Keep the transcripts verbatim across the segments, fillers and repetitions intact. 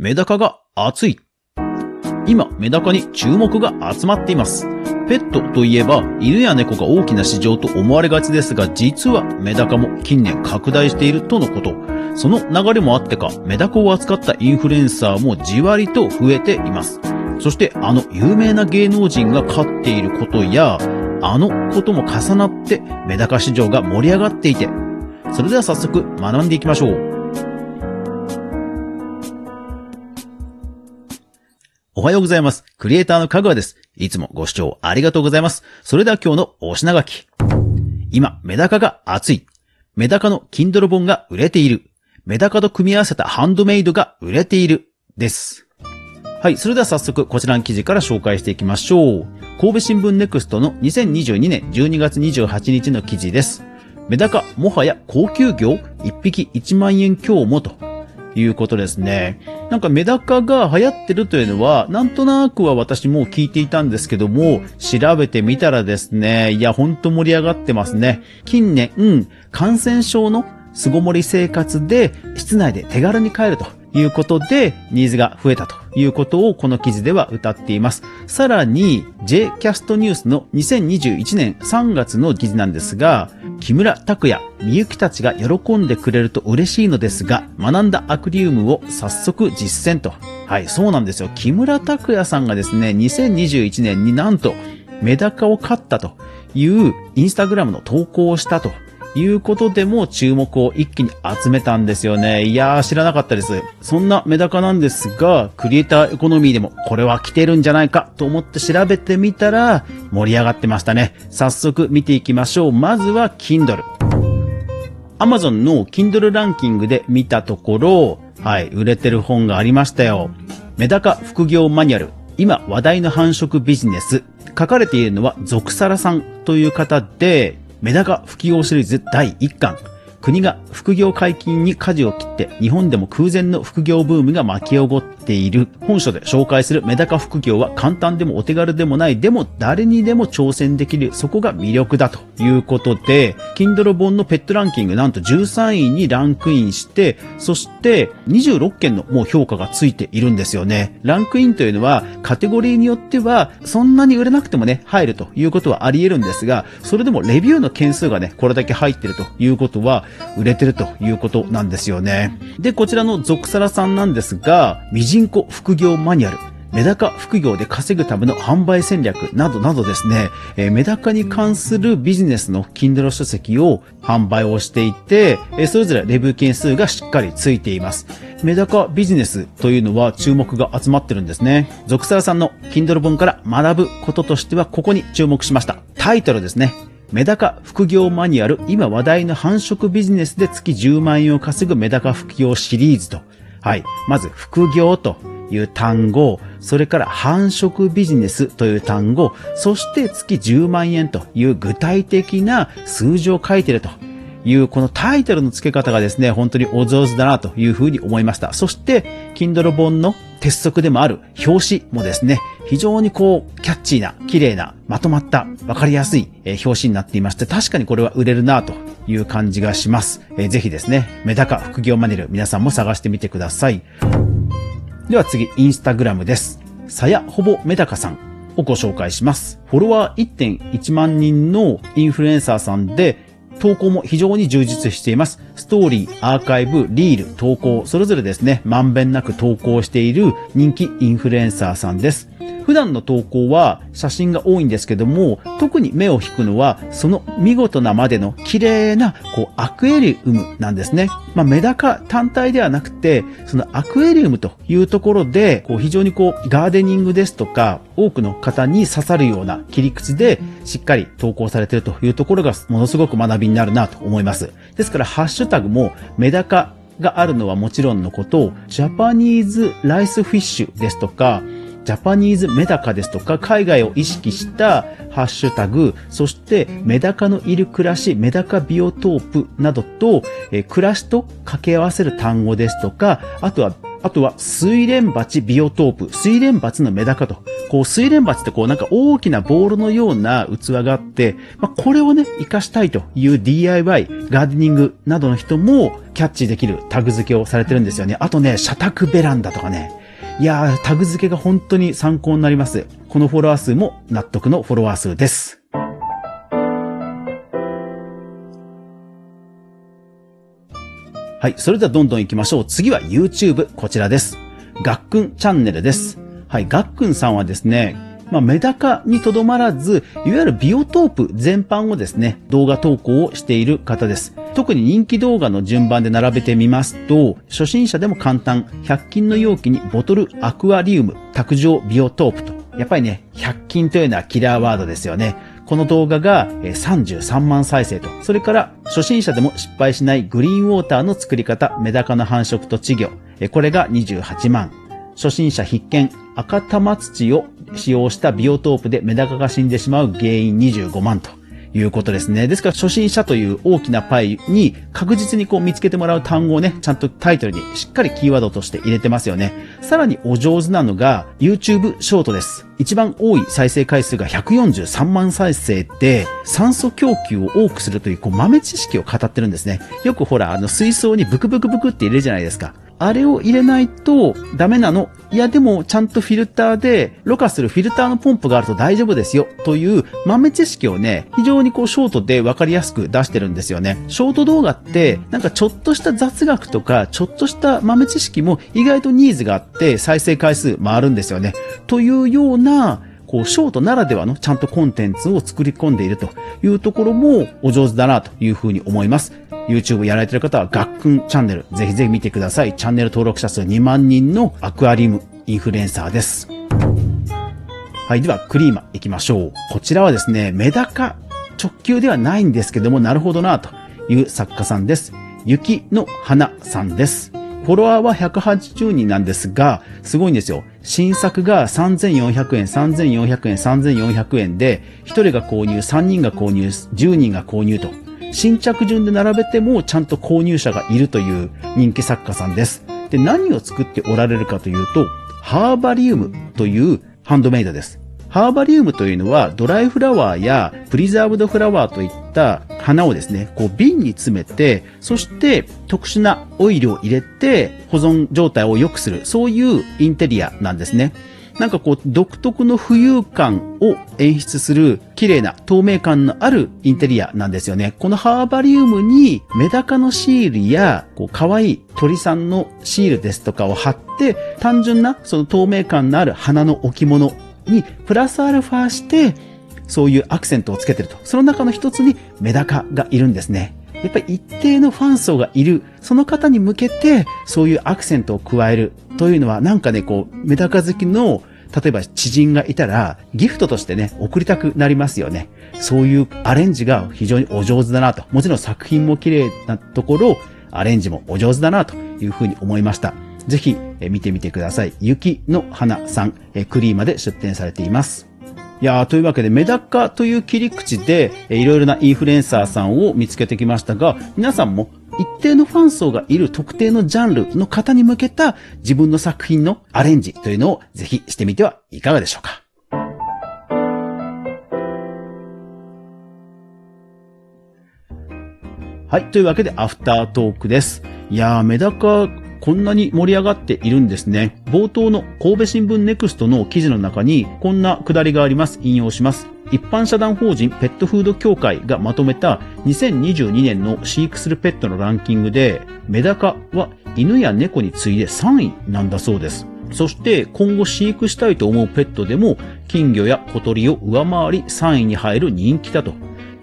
メダカが熱い。今、メダカに注目が集まっています。ペットといえば、犬や猫が大きな市場と思われがちですが、実はメダカも近年拡大しているとのこと。その流れもあってか、メダカを扱ったインフルエンサーもじわりと増えています。そして、あの有名な芸能人が飼っていることや、あのことも重なって、メダカ市場が盛り上がっていて、それでは早速学んでいきましょう。おはようございます。クリエイターのかぐわです。いつもご視聴ありがとうございます。それでは今日のお品書き。今、メダカが熱い。メダカの Kindle 本が売れている。メダカと組み合わせたハンドメイドが売れている。です。はい。それでは早速、こちらの記事から紹介していきましょう。神戸新聞ネクストのにせんにじゅうにねんじゅうにがつにじゅうはちにちの記事です。メダカ、もはや高級魚いっぴきいちまんえん強もということですね。なんかメダカが流行ってるというのは、なんとなくは私も聞いていたんですけども、調べてみたらですね、いや、ほんと盛り上がってますね。近年、うん、感染症の巣ごもり生活で、室内で手軽に飼えるということで、ニーズが増えたということをこの記事では歌っています。さらに、J キャストニュースのにせんにじゅういちねんさんがつの記事なんですが、木村拓哉、みゆきたちが喜んでくれると嬉しいのですが、学んだアクリウムを早速実践と。はい、そうなんですよ。木村拓哉さんがですね、にせんにじゅういちねんになんとメダカを飼ったというインスタグラムの投稿をしたということでも注目を一気に集めたんですよね。いやー、知らなかったです。そんなメダカなんですが、クリエイターエコノミーでもこれは来てるんじゃないかと思って調べてみたら盛り上がってましたね。早速見ていきましょう。まずは Kindle。Amazon の Kindle ランキングで見たところ、はい、売れてる本がありましたよ。メダカ副業マニュアル。今話題の繁殖ビジネス。書かれているのはゾクサラさんという方で、メダカ副業シリーズだいいっかん。国が副業解禁に舵を切って、日本でも空前の副業ブームが巻き起こっている。本書で紹介するメダカ副業は簡単でもお手軽でもない、でも誰にでも挑戦できる、そこが魅力だということで、Kindle 本のペットランキングなんとじゅうさんいにランクインして、そしてにじゅうろっけんのもう評価がついているんですよね。ランクインというのはカテゴリーによってはそんなに売れなくてもね、入るということはあり得るんですが、それでもレビューの件数がね、これだけ入ってるということは、売れてるということなんですよね。で、こちらのゾクサラさんなんですが、ミジンコ副業マニュアル、メダカ副業で稼ぐための販売戦略などなどですね、えー、メダカに関するビジネスの Kindle 書籍を販売をしていて、えー、それぞれレビュー件数がしっかりついています。メダカビジネスというのは注目が集まってるんですね。ゾクサラさんの Kindle 本から学ぶこととしてはここに注目しました。タイトルですね。メダカ副業マニュアル、今話題の繁殖ビジネスで月じゅうまんえんを稼ぐメダカ副業シリーズと。はい。まず、副業という単語、それから繁殖ビジネスという単語、そして月じゅうまんえんという具体的な数字を書いているという、このタイトルの付け方がですね、本当にお上手だなというふうに思いました。そして、Kindle 本の鉄則でもある表紙もですね、非常にこう、キャッチーな、綺麗な、まとまった、わかりやすい表紙になっていまして、確かにこれは売れるなという感じがします。ぜひですね、メダカ副業マニュアル、皆さんも探してみてください。では次、インスタグラムです。さやほぼメダカさんをご紹介します。フォロワー いってんいちまんにんのインフルエンサーさんで、投稿も非常に充実しています。ストーリー、アーカイブ、リール、投稿、それぞれですね、まんべんなく投稿している人気インフルエンサーさんです。普段の投稿は写真が多いんですけども、特に目を引くのは、その見事なまでの綺麗な、こう、アクエリウムなんですね。まあ、メダカ単体ではなくて、そのアクエリウムというところで、こう、非常にこう、ガーデニングですとか、多くの方に刺さるような切り口で、しっかり投稿されているというところが、ものすごく学びになるなと思います。ですから、ハッシュタグも、メダカがあるのはもちろんのこと、ジャパニーズライスフィッシュですとか、ジャパニーズメダカですとか、海外を意識したハッシュタグ、そしてメダカのいる暮らし、メダカビオトープなどと、えー、暮らしと掛け合わせる単語ですとか、あとはあとは、睡蓮鉢ビオトープ。睡蓮鉢のメダカと。こう、睡蓮鉢ってこう、なんか大きなボールのような器があって、まあ、これをね、活かしたいという ディーアイワイ、ガーデニングなどの人もキャッチできるタグ付けをされてるんですよね。あとね、社宅ベランダとかね。いやー、タグ付けが本当に参考になります。このフォロワー数も納得のフォロワー数です。はい。それではどんどん行きましょう。次は YouTube。こちらです。がっくんチャンネルです。はい。がっくんさんはですね、まあ、メダカにとどまらず、いわゆるビオトープ全般をですね、動画投稿をしている方です。特に人気動画の順番で並べてみますと、初心者でも簡単、ひゃく均の容器にボトルアクアリウム、卓上ビオトープと。やっぱりね、ひゃく均というのはキラーワードですよね。この動画がさんじゅうさんまん再生と、それから初心者でも失敗しないグリーンウォーターの作り方、メダカの繁殖と稚魚、これがにじゅうはちまん。初心者必見、赤玉土を使用したビオトープでメダカが死んでしまう原因にじゅうごまんということですね。ですから初心者という大きなパイに確実にこう見つけてもらう単語をね、ちゃんとタイトルにしっかりキーワードとして入れてますよね。さらにお上手なのが YouTube ショートです。一番多い再生回数がひゃくよんじゅうさんまん再生で、酸素供給を多くするというこう豆知識を語ってるんですね。よくほら、あの水槽にブクブクブクって入れるじゃないですか。あれを入れないとダメなの。いやでもちゃんとフィルターで、ろ過するフィルターのポンプがあると大丈夫ですよ。という豆知識をね、非常にこうショートでわかりやすく出してるんですよね。ショート動画って、なんかちょっとした雑学とか、ちょっとした豆知識も意外とニーズがあって再生回数回るんですよね。というような、こう、ショートならではのちゃんとコンテンツを作り込んでいるというところもお上手だなというふうに思います。YouTube やられてる方はがっくんチャンネル、ぜひぜひ見てください。チャンネル登録者数にまんにんのアクアリウムインフルエンサーです。はい、ではクリーマ行きましょう。こちらはですね、メダカ直球ではないんですけども、なるほどなという作家さんです。雪の花さんです。フォロワーはひゃくはちじゅうにんなんですが、すごいんですよ。新作がさんぜんよんひゃくえん、さんぜんよんひゃくえん、さんぜんよんひゃくえんで、ひとりが購入、さんにんが購入、じゅうにんが購入と、新着順で並べてもちゃんと購入者がいるという人気作家さんです。で、何を作っておられるかというと、ハーバリウムというハンドメイドです。ハーバリウムというのはドライフラワーやプリザーブドフラワーといった花をですね、こう瓶に詰めて、そして特殊なオイルを入れて保存状態を良くする、そういうインテリアなんですね。なんかこう独特の浮遊感を演出する綺麗な透明感のあるインテリアなんですよね。このハーバリウムにメダカのシールやこう可愛い鳥さんのシールですとかを貼って、単純なその透明感のある花の置物にプラスアルファしてそういうアクセントをつけてると。その中の一つにメダカがいるんですね。やっぱり一定のファン層がいる、その方に向けてそういうアクセントを加えるというのはなんかね、こうメダカ好きの例えば知人がいたらギフトとしてね、送りたくなりますよね。そういうアレンジが非常にお上手だなと。もちろん作品も綺麗なところ、アレンジもお上手だなというふうに思いました。ぜひ見てみてください。雪の花さん、クリーマで出展されています。いやー、というわけでメダカという切り口でいろいろなインフルエンサーさんを見つけてきましたが、皆さんも一定のファン層がいる特定のジャンルの方に向けた自分の作品のアレンジというのをぜひしてみてはいかがでしょうか。はい、というわけでアフタートークです。いやー、メダカこんなに盛り上がっているんですね。冒頭の神戸新聞ネクストの記事の中にこんな下りがあります。引用します。一般社団法人ペットフード協会がまとめたにせんにじゅうにねんの飼育するペットのランキングで、メダカは犬や猫に次いでさんいなんだそうです。そして今後飼育したいと思うペットでも金魚や小鳥を上回りさんいに入る人気だと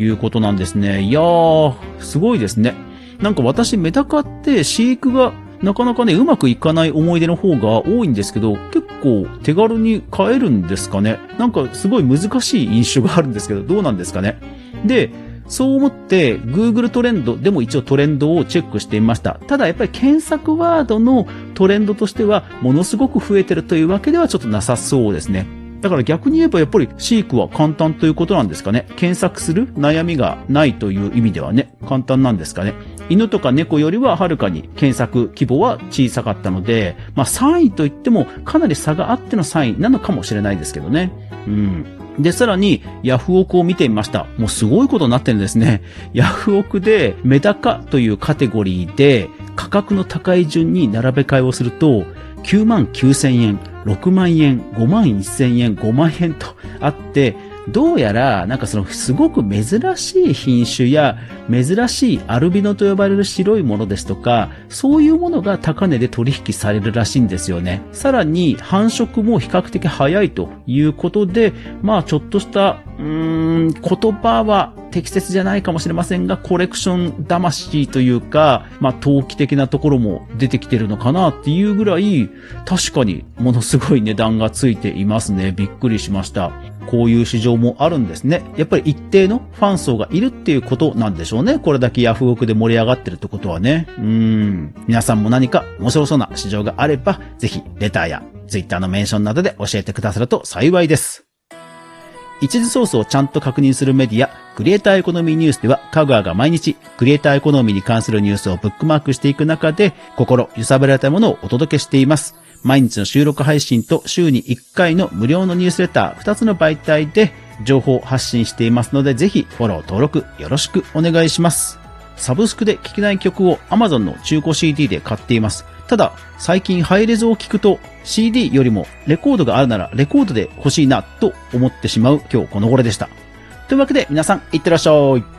いうことなんですね。いやー、すごいですね。なんか私メダカって飼育がなかなかね、うまくいかない思い出の方が多いんですけど、結構手軽に買えるんですかね。なんかすごい難しい印象があるんですけど、どうなんですかね。で、そう思って Google トレンドでも一応トレンドをチェックしてみました。ただやっぱり検索ワードのトレンドとしてはものすごく増えてるというわけではちょっとなさそうですね。だから逆に言えばやっぱり飼育は簡単ということなんですかね。検索する悩みがないという意味ではね、簡単なんですかね。犬とか猫よりははるかに検索規模は小さかったので、まあさんいといってもかなり差があってのさんいなのかもしれないですけどね。うん。で、さらに、ヤフオクを見てみました。もうすごいことになってるんですね。ヤフオクで、メダカというカテゴリーで、価格の高い順に並べ替えをすると、きゅうまんきゅうせんえん、ろくまんえん、ごまんせんえん、ごまんえんとあって、どうやら、なんかその、すごく珍しい品種や、珍しいアルビノと呼ばれる白いものですとか、そういうものが高値で取引されるらしいんですよね。さらに、繁殖も比較的早いということで、まあ、ちょっとした、うーん、言葉は適切じゃないかもしれませんが、コレクション魂というか、まあ、投機的なところも出てきてるのかなっていうぐらい、確かにものすごい値段がついていますね。びっくりしました。こういう市場もあるんですね。やっぱり一定のファン層がいるっていうことなんでしょうね。これだけヤフオクで盛り上がってるってことはね。うーん。皆さんも何か面白そうな市場があれば、ぜひレターやツイッターのメンションなどで教えてくださると幸いです。一時ソースをちゃんと確認するメディア、クリエイターエコノミーニュースでは、カグアが毎日、クリエイターエコノミーに関するニュースをブックマークしていく中で、心揺さぶられたものをお届けしています。毎日の収録配信と週にいっかいの無料のニュースレターふたつの媒体で情報発信していますので、ぜひフォロー登録よろしくお願いします。サブスクで聴けない曲を アマゾン の中古 シーディー で買っています。ただ、最近ハイレゾを聴くと シーディー よりもレコードがあるならレコードで欲しいなと思ってしまう今日この頃でした。というわけで皆さんいってらっしゃい。